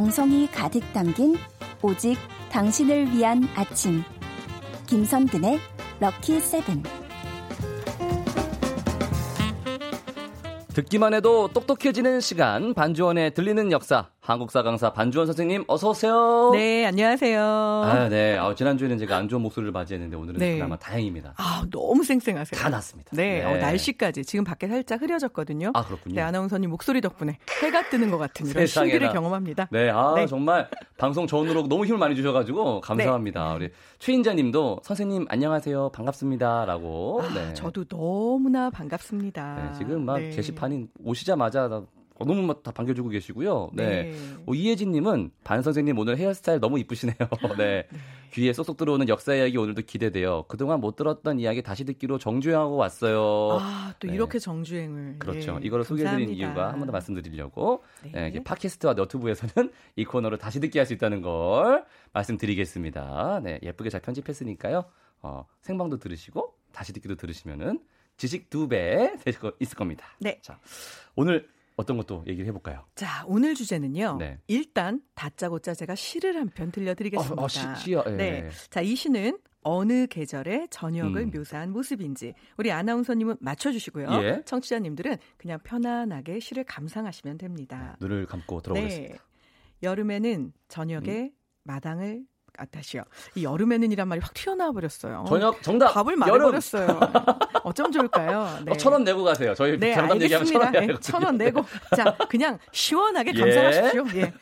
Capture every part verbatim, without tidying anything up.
정성이 가득 담긴 오직 당신을 위한 아침, 김선근의 럭키세븐. 듣기만 해도 똑똑해지는 시간, 반주원의 들리는 역사. 한국사 강사 반주원 선생님, 어서 오세요. 네, 안녕하세요. 아, 네. 아, 지난주에는 제가 안 좋은 목소리를 맞이했는데 오늘은 네. 그나마 다행입니다. 아, 너무 쌩쌩하세요. 다 났습니다. 네, 네. 어, 날씨까지 지금 밖에 살짝 흐려졌거든요. 아, 그렇군요. 네, 아나운서님 목소리 덕분에 해가 뜨는 것 같은 이런 신기를 경험합니다. 네, 아, 네. 정말 방송 전으로 너무 힘을 많이 주셔가지고 감사합니다. 네. 우리 최인자님도 선생님 안녕하세요, 반갑습니다라고. 아, 네. 저도 너무나 반갑습니다. 네, 지금 막 네. 게시판이 오시자마자. 너무 다 반겨주고 계시고요. 네. 네. 오, 이혜진님은 반 선생님 오늘 헤어스타일 너무 이쁘시네요. 네. 네. 귀에 쏙쏙 들어오는 역사 이야기 오늘도 기대돼요. 그동안 못 들었던 이야기 다시 듣기로 정주행하고 왔어요. 아, 또 네. 이렇게 정주행을. 그렇죠. 네. 이걸 소개해드린 이유가 한 번 더 말씀드리려고. 네. 네. 이게 팟캐스트와 너튜브에서는 이 코너로 다시 듣기 할 수 있다는 걸 말씀드리겠습니다. 네. 예쁘게 잘 편집했으니까요. 어, 생방도 들으시고 다시 듣기도 들으시면은 지식 두 배 되실 거 있을 겁니다. 네. 자, 오늘 어떤 것도 얘기를 해볼까요? 자, 오늘 주제는요. 네. 일단 다짜고짜 제가 시를 한 편 들려드리겠습니다. 아, 아, 시, 시요? 네. 네. 자, 이 시는 어느 계절의 저녁을 음. 묘사한 모습인지 우리 아나운서님은 맞춰주시고요. 예. 청취자님들은 그냥 편안하게 시를 감상하시면 됩니다. 네, 눈을 감고 들어보겠습니다. 네. 여름에는 저녁에 음. 마당을 아, 다시요. 이 여름에는 이란 말이 확 튀어나와 버렸어요. 저녁 정답. 답을 말해버렸어요. 어쩜 좋을까요? 네. 어, 천 원 내고 가세요. 저희 네, 장담 얘기하면 천 원 내고. 천 원 내고. 자, 그냥 시원하게 감상하십시오. 예. 예.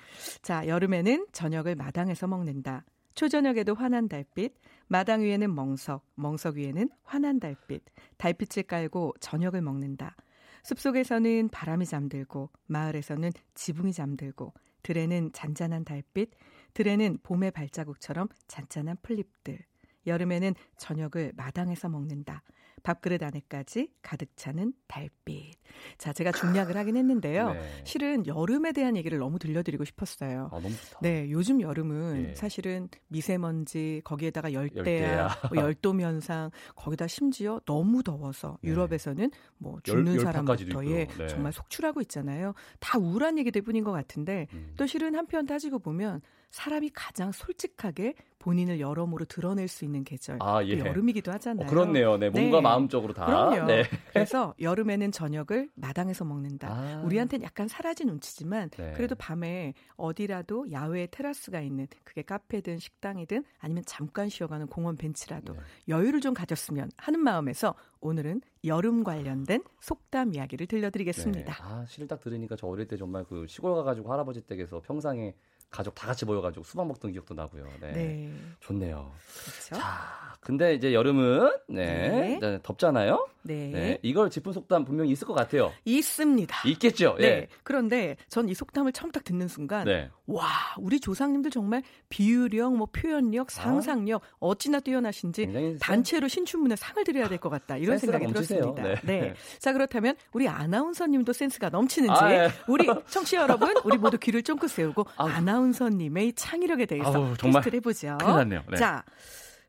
자, 여름에는 저녁을 마당에서 먹는다. 초저녁에도 환한 달빛. 마당 위에는 멍석. 멍석 위에는 환한 달빛. 달빛을 깔고 저녁을 먹는다. 숲속에서는 바람이 잠들고 마을에서는 지붕이 잠들고 들에는 잔잔한 달빛. 들에는 봄의 발자국처럼 잔잔한 풀잎들. 여름에는 저녁을 마당에서 먹는다. 밥그릇 안에까지 가득 차는 달빛. 자, 제가 중략을 하긴 했는데요. 네. 실은 여름에 대한 얘기를 너무 들려드리고 싶었어요. 아, 너무 좋다. 네, 요즘 여름은 예. 사실은 미세먼지, 거기에다가 열대야, 뭐 열돔 현상, 거기다 심지어 너무 더워서 네. 유럽에서는 뭐 죽는 열, 사람부터에 네. 정말 속출하고 있잖아요. 다 우울한 얘기 때문인 것 같은데 음. 또 실은 한편 따지고 보면 사람이 가장 솔직하게 본인을 여러모로 드러낼 수 있는 계절, 아, 예. 여름이기도 하잖아요. 어, 그렇네요. 네, 몸과 네. 마음적으로 다. 그럼요. 네. 그래서 여름에는 저녁을 마당에서 먹는다. 아. 우리한테는 약간 사라진 운치지만 네. 그래도 밤에 어디라도 야외 테라스가 있는 그게 카페든 식당이든 아니면 잠깐 쉬어가는 공원 벤치라도 네. 여유를 좀 가졌으면 하는 마음에서 오늘은 여름 관련된 속담 이야기를 들려드리겠습니다. 네. 아, 시를 딱 들으니까 저 어릴 때 정말 그 시골 가가지고 할아버지 댁에서 평상에 가족 다 같이 모여가지고 수박 먹던 기억도 나고요. 네, 네. 좋네요. 그렇죠. 자, 근데 이제 여름은 네, 네. 덥잖아요. 네. 네, 이걸 짚은 속담 분명히 있을 것 같아요. 있습니다. 있겠죠. 네. 예. 그런데 전 이 속담을 처음 딱 듣는 순간, 네. 와, 우리 조상님들 정말 비유력, 뭐 표현력, 상상력 아? 어찌나 뛰어나신지 단체로 신춘문예 상을 드려야 될 것 같다 이런 생각이 넘치세요. 들었습니다. 네. 네. 자, 그렇다면 우리 아나운서님도 센스가 넘치는지 아, 예. 우리 청취자 여러분, 우리 모두 귀를 쫑긋 세우고 아우. 아나운서님의 창의력에 대해서 아우, 테스트를 해보죠. 큰일 났네요. 네. 자,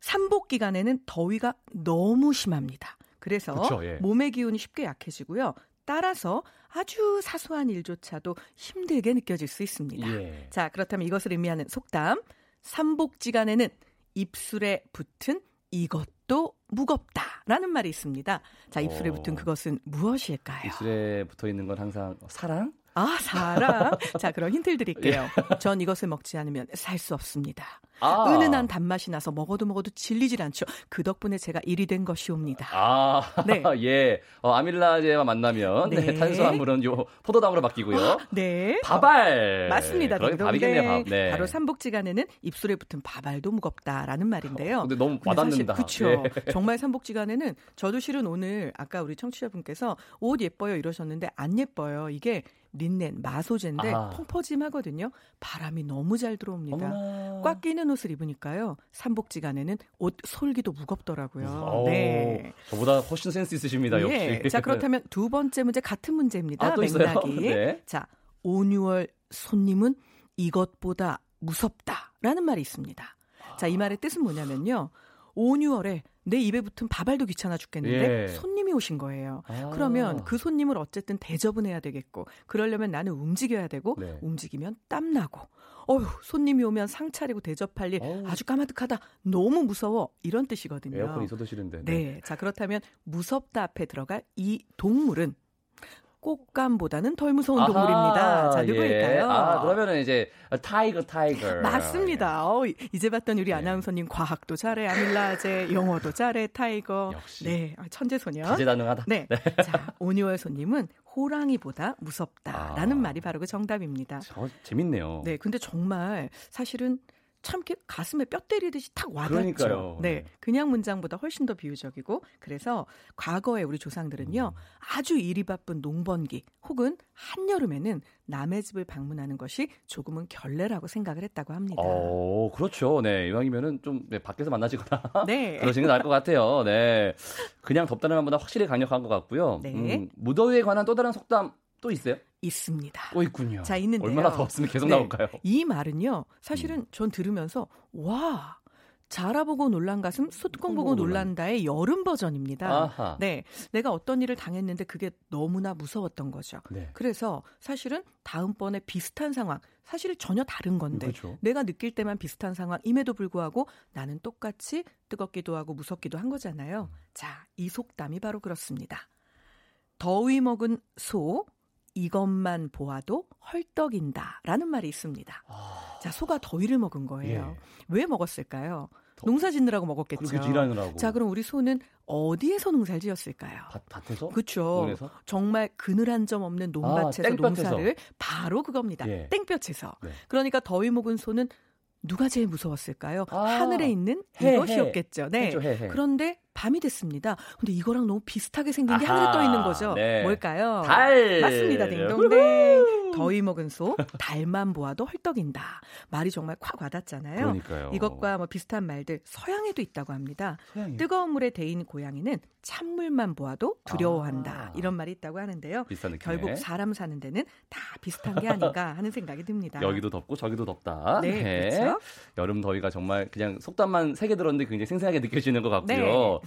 삼복 기간에는 더위가 너무 심합니다. 그래서 그쵸, 예. 몸의 기운이 쉽게 약해지고요. 따라서 아주 사소한 일조차도 힘들게 느껴질 수 있습니다. 예. 자, 그렇다면 이것을 의미하는 속담. 삼복지간에는 입술에 붙은 이것도 무겁다라는 말이 있습니다. 자, 입술에 오. 붙은 그것은 무엇일까요? 입술에 붙어 있는 건 항상 사랑? 아, 사랑. 자, 그럼 힌트를 드릴게요. 예. 전 이것을 먹지 않으면 살 수 없습니다. 아. 은은한 단맛이 나서 먹어도 먹어도 질리질 않죠. 그 덕분에 제가 일이 된 것이옵니다. 아, 네. 예. 어, 아밀라제와 만나면 네. 네, 탄수화물은 요 포도당으로 바뀌고요. 아, 네. 밥알. 맞습니다. 밥이겠네요, 밥. 네. 바로 삼복지간에는 입술에 붙은 밥알도 무겁다라는 말인데요. 어, 근데 너무 근데 와닿는다. 그렇죠. 네. 정말 삼복지간에는 저도 실은 오늘 아까 우리 청취자분께서 옷 예뻐요 이러셨는데 안 예뻐요. 이게 린넨, 마소제인데 아. 펑퍼짐하거든요. 바람이 너무 잘 들어옵니다. 어머나. 꽉 끼는 옷을 입으니까요. 삼복지간에는 옷 솔기도 무겁더라고요. 네. 저보다 훨씬 센스 있으십니다. 역시. 예. 자, 그렇다면 두 번째 문제 같은 문제입니다. 아, 또 맥락이. 있어요? 네. 자, 온유월 손님은 이것보다 무섭다라는 말이 있습니다. 자, 이 말의 뜻은 뭐냐면요. 온유월에 내 입에 붙은 밥알도 귀찮아 죽겠는데 예. 손님이 오신 거예요. 아. 그러면 그 손님을 어쨌든 대접은 해야 되겠고 그러려면 나는 움직여야 되고 네. 움직이면 땀나고 어휴 손님이 오면 상 차리고 대접할 일 어우. 아주 까마득하다. 너무 무서워. 이런 뜻이거든요. 에어컨 있어도 싫은데. 네. 네. 자 그렇다면 무섭다 앞에 들어갈 이 동물은 꽃감보다는 덜 무서운 아하, 동물입니다. 자, 누구일까요? 예. 아, 그러면은 이제 타이거 타이거. 맞습니다. 어, 이제 봤던 우리 네. 아나운서님 과학도 잘해, 아밀라제, 영어도 잘해, 타이거. 역시. 네, 천재소년. 다재다능하다. 네. 네. 자, 오뉴얼 손님은 호랑이보다 무섭다라는 아, 말이 바로 그 정답입니다. 저, 재밌네요. 네, 근데 정말 사실은 참 이렇게 가슴에 뼈 때리듯이 탁 와닿죠. 그러니까요. 네, 그냥 문장보다 훨씬 더 비유적이고 그래서 과거에 우리 조상들은요. 음. 아주 일이 바쁜 농번기 혹은 한여름에는 남의 집을 방문하는 것이 조금은 결례라고 생각을 했다고 합니다. 어, 그렇죠. 네, 이왕이면은 좀 네, 밖에서 만나시거나 네. 그러시는 게 나을 것 같아요. 네, 그냥 덥다는 말보다 확실히 강력한 것 같고요. 네. 음, 무더위에 관한 또 다른 속담 또 있어요? 있습니다. 또 있군요. 자, 있는데요. 얼마나 더 없으면 계속 네, 나올까요? 이 말은요. 사실은 전 들으면서 와 자라보고 놀란 가슴, 솥공 보고 놀란다의 여름 버전입니다. 아하. 네, 내가 어떤 일을 당했는데 그게 너무나 무서웠던 거죠. 네. 그래서 사실은 다음번에 비슷한 상황, 사실 전혀 다른 건데 그렇죠. 내가 느낄 때만 비슷한 상황임에도 불구하고 나는 똑같이 뜨겁기도 하고 무섭기도 한 거잖아요. 자, 이 속담이 바로 그렇습니다. 더위 먹은 소, 이것만 보아도 헐떡인다라는 말이 있습니다. 아... 자, 소가 더위를 먹은 거예요. 예. 왜 먹었을까요? 더... 농사 짓느라고 먹었겠죠. 그렇게 일하느라고. 자, 그럼 우리 소는 어디에서 농사를 지었을까요? 밭, 밭에서? 그렇죠. 정말 그늘 한 점 없는 논밭에서 아, 농사를. 바로 그겁니다. 예. 땡볕에서. 네. 그러니까 더위 먹은 소는 누가 제일 무서웠을까요? 아, 하늘에 있는 해, 이것이었겠죠. 해. 네. 그렇죠, 해, 해. 그런데 밤이 됐습니다. 근데 이거랑 너무 비슷하게 생긴 게 아하, 하늘에 떠 있는 거죠. 네. 뭘까요? 달. 맞습니다. 딩동댕. 더위 먹은 소, 달만 보아도 헐떡인다. 말이 정말 콱 와닿잖아요. 그러니까요. 이것과 뭐 비슷한 말들 서양에도 있다고 합니다. 서양이요? 뜨거운 물에 데인 고양이는 찬물만 보아도 두려워한다. 아, 이런 말이 있다고 하는데요. 비슷한 느낌에. 결국 사람 사는 데는 다 비슷한 게 아닌가 하는 생각이 듭니다. 여기도 덥고 저기도 덥다. 네, 네. 그렇죠. 여름 더위가 정말 그냥 속담만 세게 들었는데 굉장히 생생하게 느껴지는 것 같고요. 네.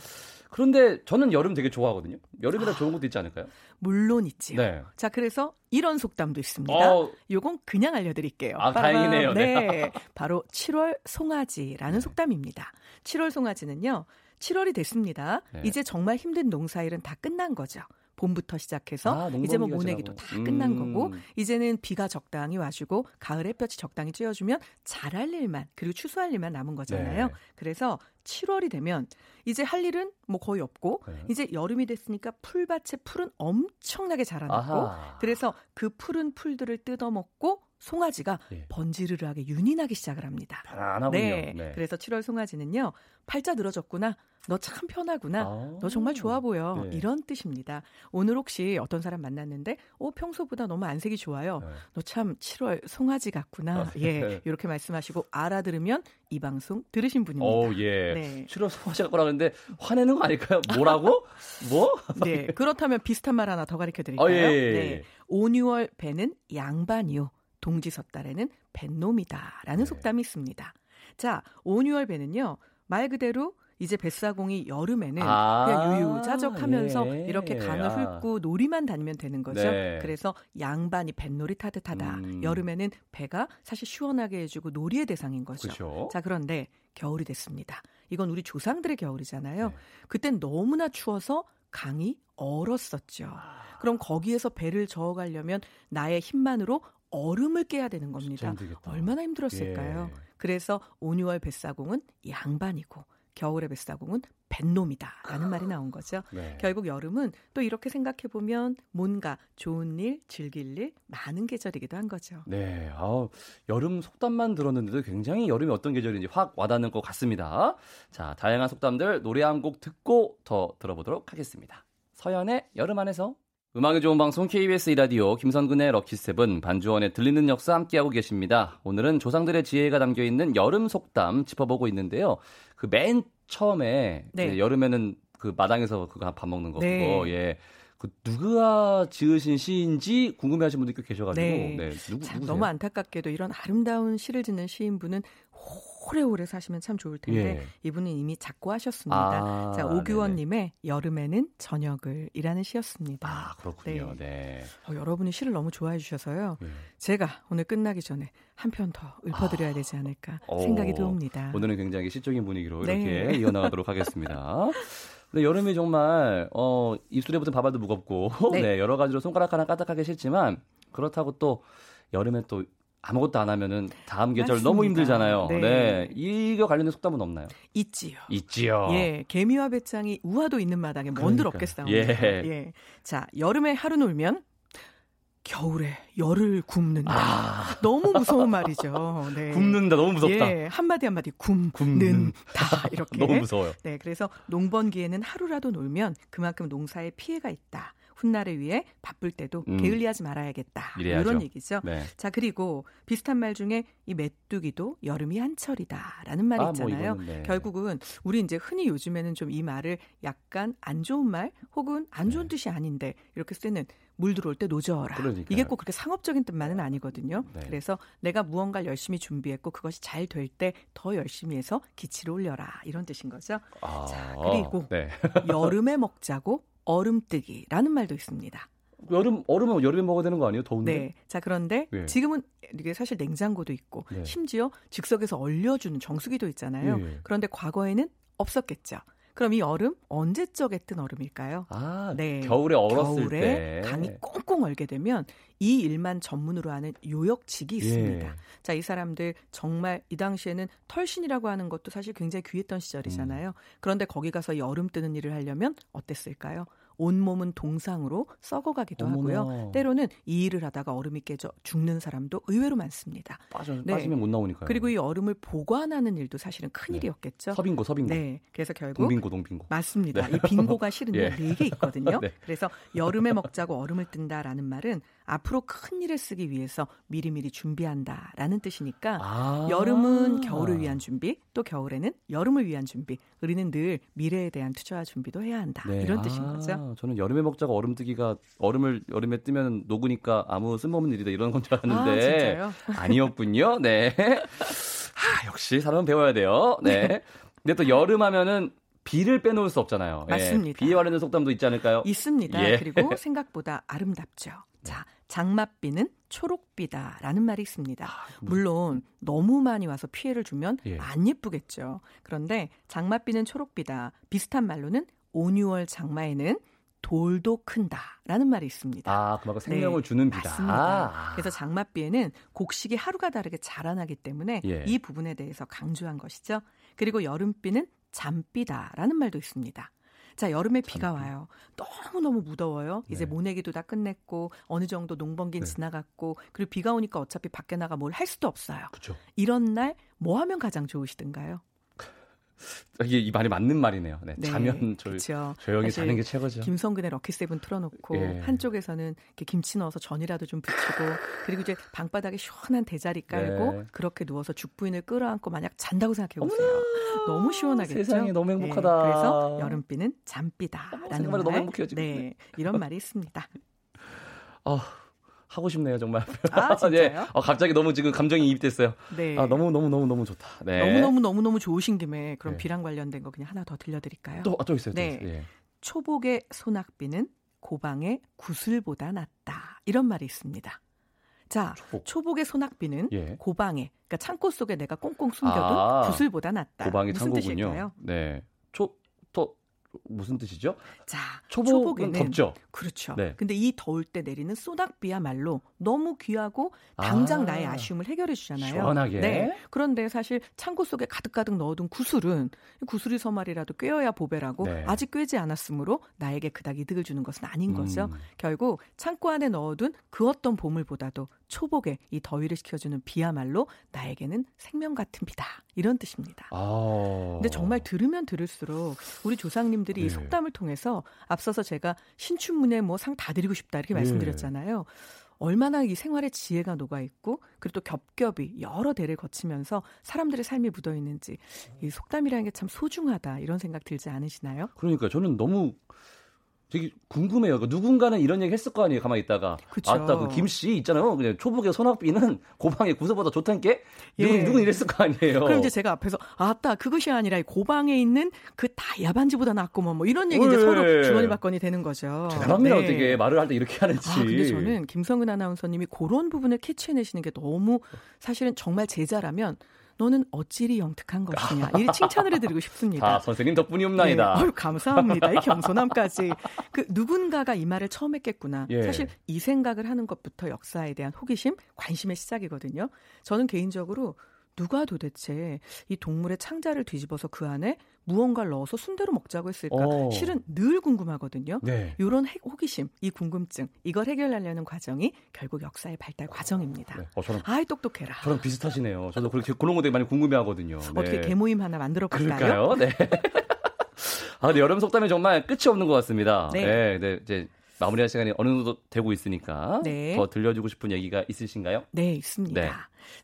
그런데 저는 여름 되게 좋아하거든요. 여름이라 아, 좋은 것도 있지 않을까요? 물론 있지요. 네. 자, 그래서 이런 속담도 있습니다. 어... 요건 그냥 알려드릴게요. 아, 빠밤. 다행이네요. 네. 네. 바로 칠월 송아지라는 네. 속담입니다. 칠월 송아지는요. 칠월이 됐습니다. 네. 이제 정말 힘든 농사일은 다 끝난 거죠. 봄부터 시작해서 아, 이제 뭐 모내기도 다 음. 끝난 거고 이제는 비가 적당히 와주고 가을 햇볕이 적당히 쬐어주면 잘할 일만 그리고 추수할 일만 남은 거잖아요. 네. 그래서 칠월이 되면 이제 할 일은 뭐 거의 없고 네. 이제 여름이 됐으니까 풀밭에 풀은 엄청나게 자라났고 아하. 그래서 그 푸른 풀들을 뜯어먹고 송아지가 네. 번지르르하게 윤인하기 시작을 합니다. 편안하군요. 네. 네. 그래서 칠월 송아지는요. 팔자 늘어졌구나. 너 참 편하구나. 아~ 너 정말 좋아 보여. 네. 이런 뜻입니다. 오늘 혹시 어떤 사람 만났는데 어, 평소보다 너무 안색이 좋아요. 네. 너 참 칠월 송아지 같구나. 아, 네. 예, 이렇게 말씀하시고 알아들으면 이 방송 들으신 분입니다. 오, 예. 네. 칠월 송아지 같구나 그러는데 화내는 거 아닐까요? 뭐라고? 뭐? 네. 그렇다면 비슷한 말 하나 더 가르쳐드릴까요? 아, 예, 예. 네. 온유월 배는 양반이요. 동지섣달에는 뱃놈이다라는 네. 속담이 있습니다. 자, 온유월 배는요. 말 그대로 이제 뱃사공이 여름에는 아~ 그냥 유유자적하면서 예. 이렇게 강을 훑고 놀이만 다니면 되는 거죠. 네. 그래서 양반이 뱃놀이 타듯 하다. 음. 여름에는 배가 사실 시원하게 해주고 놀이의 대상인 거죠. 그쵸? 자, 그런데 겨울이 됐습니다. 이건 우리 조상들의 겨울이잖아요. 네. 그땐 너무나 추워서 강이 얼었었죠. 그럼 거기에서 배를 저어가려면 나의 힘만으로 얼음을 깨야 되는 겁니다. 얼마나 힘들었을까요? 예. 그래서 온유월 뱃사공은 양반이고 겨울의 뱃사공은 뱃놈이다라는 아. 말이 나온 거죠. 네. 결국 여름은 또 이렇게 생각해보면 뭔가 좋은 일, 즐길 일 많은 계절이기도 한 거죠. 네, 아우, 여름 속담만 들었는데도 굉장히 여름이 어떤 계절인지 확 와닿는 것 같습니다. 자, 다양한 속담들 노래 한 곡 듣고 더 들어보도록 하겠습니다. 서연의 여름 안에서. 음악의 좋은 방송 케이비에스 이 라디오 김선근의 럭키세븐 반주원의 들리는 역사 함께하고 계십니다. 오늘은 조상들의 지혜가 담겨있는 여름 속담 짚어보고 있는데요. 그 맨 처음에 네. 여름에는 그 마당에서 그거 밥 먹는 거 네. 그거 예. 그 누가 지으신 시인지 궁금해하시는 분들 꽤 계셔가지고 네. 네. 누구, 자, 누구세요? 너무 안타깝게도 이런 아름다운 시를 짓는 시인분은 호 오래오래 사시면 참 좋을 텐데 예. 이분은 이미 작고하셨습니다. 아, 자 오규원님의 여름에는 저녁을이라는 시였습니다. 아 그렇군요. 네. 네. 어, 여러분이 시를 너무 좋아해 주셔서요. 예. 제가 오늘 끝나기 전에 한 편 더 읊어드려야 아, 되지 않을까 생각이 듭니다. 오늘은 굉장히 시적인 분위기로 네. 이렇게 이어나가도록 하겠습니다. 근데 여름이 정말 어, 입술에 붙은 바발도 무겁고 네. 네, 여러 가지로 손가락 하나 까딱하게 싫지만 그렇다고 또 여름에 또 아무것도 안 하면은 다음 계절 맞습니다. 너무 힘들잖아요. 네. 네. 이거 관련된 속담은 없나요? 있지요. 있지요. 예. 개미와 배짱이 우화도 있는 마당에 뭔들 없겠어요. 예. 예. 자, 여름에 하루 놀면 겨울에 열을 굽는다. 아. 너무 무서운 말이죠. 네. 굽는다. 너무 무섭다. 예, 한마디 한마디 굽, 굽는다. 이렇게. 너무 무서워요. 네, 그래서 농번기에는 하루라도 놀면 그만큼 농사에 피해가 있다. 훗날을 위해 바쁠 때도 음. 게을리하지 말아야겠다. 이래야죠. 이런 얘기죠. 네. 자 그리고 비슷한 말 중에 이 메뚜기도 여름이 한철이다라는 말 있잖아요. 아, 뭐 이거는, 네. 결국은 우리 이제 흔히 요즘에는 좀 이 말을 약간 안 좋은 말 혹은 안 좋은 네. 뜻이 아닌데 이렇게 쓰는 물 들어올 때 노져라. 그러니까요. 이게 꼭 그렇게 상업적인 뜻만은 아니거든요. 네. 그래서 내가 무언가를 열심히 준비했고 그것이 잘 될 때 더 열심히 해서 기치를 올려라. 이런 뜻인 거죠. 아, 자 그리고 네. 여름에 먹자고 얼음뜨기라는 말도 있습니다. 여름 얼음은 여름에 먹어야 되는 거 아니에요? 더운데. 네. 자 그런데 예. 지금은 이게 사실 냉장고도 있고 예. 심지어 즉석에서 얼려주는 정수기도 있잖아요. 예. 그런데 과거에는 없었겠죠. 그럼 이 얼음 언제적에 뜬 얼음일까요? 아, 네. 겨울에 얼었을 겨울에 때. 겨울에 강이 꽁꽁 얼게 되면 이 일만 전문으로 하는 요역직이 있습니다. 예. 자, 이 사람들 정말 이 당시에는 털신이라고 하는 것도 사실 굉장히 귀했던 시절이잖아요. 음. 그런데 거기 가서 이 얼음 뜨는 일을 하려면 어땠을까요? 온몸은 동상으로 썩어가기도 어머나. 하고요. 때로는 이 일을 하다가 얼음이 깨져 죽는 사람도 의외로 많습니다. 빠져, 네. 빠지면 못 나오니까요. 그리고 이 얼음을 보관하는 일도 사실은 큰일이었겠죠. 네. 서빙고, 서빙고. 네. 그래서 결국 동빙고, 동빙고. 맞습니다. 네. 이 빙고가 실은 네 예. 개 있거든요. 네. 그래서 여름에 먹자고 얼음을 뜬다라는 말은 앞으로 큰일을 쓰기 위해서 미리미리 준비한다라는 뜻이니까 아~ 여름은 겨울을 위한 준비, 또 겨울에는 여름을 위한 준비. 우리는 늘 미래에 대한 투자와 준비도 해야 한다. 네. 이런 뜻인 아~ 거죠. 저는 여름에 먹자고 얼음 뜨기가 얼음을 여름에 뜨면 녹으니까 아무 쓸모없는 일이다 이런 건 줄 알았는데 아, 아니었군요. 네. 아, 역시 사람은 배워야 돼요. 네. 근데 또 여름 하면은 비를 빼놓을 수 없잖아요. 맞습니다. 예. 비에 관련된 속담도 있지 않을까요? 있습니다. 예. 그리고 생각보다 아름답죠. 자, 장맛비는 초록비다라는 말이 있습니다. 물론 너무 많이 와서 피해를 주면 예. 안 예쁘겠죠. 그런데 장맛비는 초록비다. 비슷한 말로는 온유월 장마에는 돌도 큰다라는 말이 있습니다. 아, 그만큼 생명을 네, 주는 비다. 맞습니다. 아. 그래서 장맛비에는 곡식이 하루가 다르게 자라나기 때문에 예. 이 부분에 대해서 강조한 것이죠. 그리고 여름비는 잠비다라는 말도 있습니다. 자, 여름에 잠비. 비가 와요. 너무너무 무더워요. 이제 네. 모내기도 다 끝냈고 어느 정도 농번기는 네. 지나갔고 그리고 비가 오니까 어차피 밖에 나가 뭘 할 수도 없어요. 그쵸. 이런 날 뭐 하면 가장 좋으시던가요? 이게 이 말이 맞는 말이네요. 네, 네, 자면 조, 조용히 자는 게 최고죠. 김선근의 럭키세븐 틀어놓고 예. 한쪽에서는 이렇게 김치 넣어서 전이라도 좀 부치고 그리고 이제 방바닥에 시원한 대자리 깔고 네. 그렇게 누워서 죽부인을 끌어안고 만약 잔다고 생각해보세요. 어머나, 너무 시원하겠죠. 세상이 너무 행복하다. 네, 그래서 여름비는 잠비다라는 말. 너무 행복해요, 지금. 네, 이런 말이 있습니다. 어. 하고 싶네요, 정말. 아, 진짜요? 네. 어, 갑자기 너무 지금 감정이 이입됐어요. 네. 아, 너무너무너무너무 좋다. 네. 너무너무너무너무 좋으신 김에 그럼 네. 비랑 관련된 거 그냥 하나 더 들려드릴까요? 또, 아, 또 있어요. 네. 또 있어요. 예. 초복의 소낙비는 고방의 구슬보다 낫다. 이런 말이 있습니다. 자, 초복. 초복의 소낙비는 예. 고방의, 그러니까 창고 속에 내가 꽁꽁 숨겨둔 아, 구슬보다 낫다. 고방이 무슨 창고군요. 뜻일까요? 네. 초, 더. 무슨 뜻이죠? 자, 초복은 덥죠. 그렇죠. 네. 근데 이 더울 때 내리는 소낙비야말로 너무 귀하고 당장 아, 나의 아쉬움을 해결해 주잖아요. 시원하게. 네. 그런데 사실 창고 속에 가득가득 넣어둔 구슬은 구슬이 서말이라도 꿰어야 보배라고 네. 아직 꿰지 않았으므로 나에게 그닥 이득을 주는 것은 아닌 거죠. 음. 결국 창고 안에 넣어둔 그 어떤 보물보다도 초복에 이 더위를 식혀주는 비야말로 나에게는 생명 같은 비다. 이런 뜻입니다. 아. 근데 정말 들으면 들을수록 우리 조상님들이 네. 이 속담을 통해서 앞서서 제가 신춘문예 뭐 상 다 드리고 싶다 이렇게 네. 말씀드렸잖아요. 얼마나 이 생활의 지혜가 녹아있고 그리고 또 겹겹이 여러 대를 거치면서 사람들의 삶이 묻어있는지 이 속담이라는 게 참 소중하다 이런 생각 들지 않으시나요? 그러니까 저는 너무 되게 궁금해요. 그러니까 누군가는 이런 얘기 했을 거 아니에요. 가만히 있다가. 그쵸. 아따 그 김씨 있잖아요. 그냥 초복의 소낙비는 고방의 구서보다 좋단 게 예. 누군, 누군 이랬을 거 아니에요. 그럼 이제 제가 앞에서 아따 그것이 아니라 고방에 있는 그 다 야반지보다 낫구먼 뭐 이런 얘기 예. 이제 서로 주머니 받거니 되는 거죠. 대단합니다. 네. 어떻게 말을 할 때 이렇게 하는지. 아, 근데 저는 김성근 아나운서님이 그런 부분을 캐치해내시는 게 너무 사실은 정말 제자라면 너는 어찌리 영특한 것이냐. 이 칭찬을 해드리고 싶습니다. 아, 선생님 덕분이옵나이다. 네, 어휴, 감사합니다. 이 겸손함까지. 그 누군가가 이 말을 처음 했겠구나. 예. 사실 이 생각을 하는 것부터 역사에 대한 호기심, 관심의 시작이거든요. 저는 개인적으로 누가 도대체 이 동물의 창자를 뒤집어서 그 안에 무언가를 넣어서 순대로 먹자고 했을까? 오. 실은 늘 궁금하거든요. 네. 이런 호기심, 이 궁금증, 이걸 해결하려는 과정이 결국 역사의 발달 과정입니다. 네. 어, 저랑, 아이 똑똑해라. 저랑 비슷하시네요. 저도 그렇게 그런 거 되게 많이 궁금해하거든요. 네. 어떻게 개모임 하나 만들어볼까요? 그럴까요? 네. 아, 근데 여름 속담이 정말 끝이 없는 것 같습니다. 네. 네, 네 이제 마무리할 시간이 어느 정도 되고 있으니까 네. 더 들려주고 싶은 얘기가 있으신가요? 네, 있습니다. 네.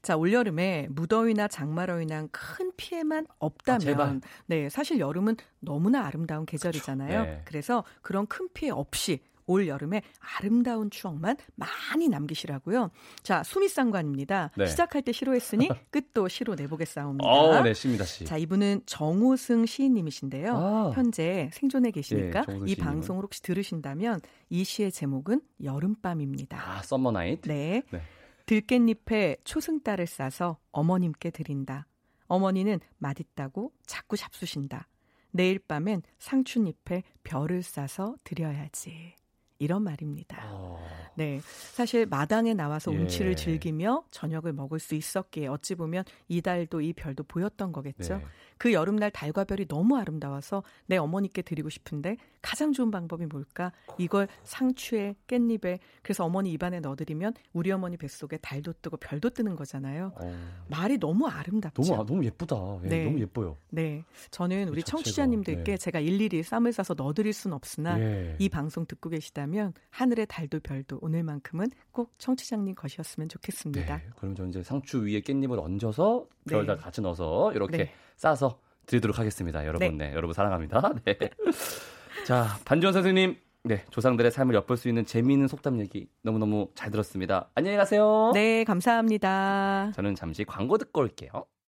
자, 올여름에 무더위나 장마로 인한 큰 피해만 없다면 아, 네, 사실 여름은 너무나 아름다운 계절이잖아요. 네. 그래서 그런 큰 피해 없이 올여름에 아름다운 추억만 많이 남기시라고요. 자, 수미상관입니다. 네. 시작할 때 시로했으니 끝도 시로 내보겠사옵니다. 어, 네, 시입니다, 시. 자, 이분은 정우승 시인님이신데요. 아. 현재 생존해 계시니까 네, 이 방송을 혹시 들으신다면 이 시의 제목은 여름밤입니다. 아, 썸머나이트? 네. 네. 들깻잎에 초승달을 싸서 어머님께 드린다. 어머니는 맛있다고 자꾸 잡수신다. 내일 밤엔 상춘잎에 별을 싸서 드려야지. 이런 말입니다. 어... 네, 사실 마당에 나와서 운치를 예. 즐기며 저녁을 먹을 수 있었기에 어찌 보면 이 달도 이 별도 보였던 거겠죠. 네. 그 여름날 달과 별이 너무 아름다워서 내 어머니께 드리고 싶은데 가장 좋은 방법이 뭘까? 이걸 상추에 깻잎에 그래서 어머니 입안에 넣어드리면 우리 어머니 뱃속에 달도 뜨고 별도 뜨는 거잖아요. 어... 말이 너무 아름답죠. 너무, 너무 예쁘다. 예, 네. 너무 예뻐요. 네, 저는 우리 자체가, 청취자님들께 네. 제가 일일이 쌈을 싸서 넣어드릴 순 없으나 예. 이 방송 듣고 계시다면 하늘의 달도 별도 오늘만큼은 꼭 청취장님 것이었으면 좋겠습니다. 네, 그럼 저는 이제 상추 위에 깻잎을 얹어서 별 다 네. 같이 넣어서 이렇게 네. 싸서 드리도록 하겠습니다. 여러분, 네, 네 여러분 사랑합니다. 네. 자, 반주원 선생님, 네 조상들의 삶을 엿볼 수 있는 재미있는 속담 얘기 너무 너무 잘 들었습니다. 안녕히 가세요. 네, 감사합니다. 저는 잠시 광고 듣고 올게요.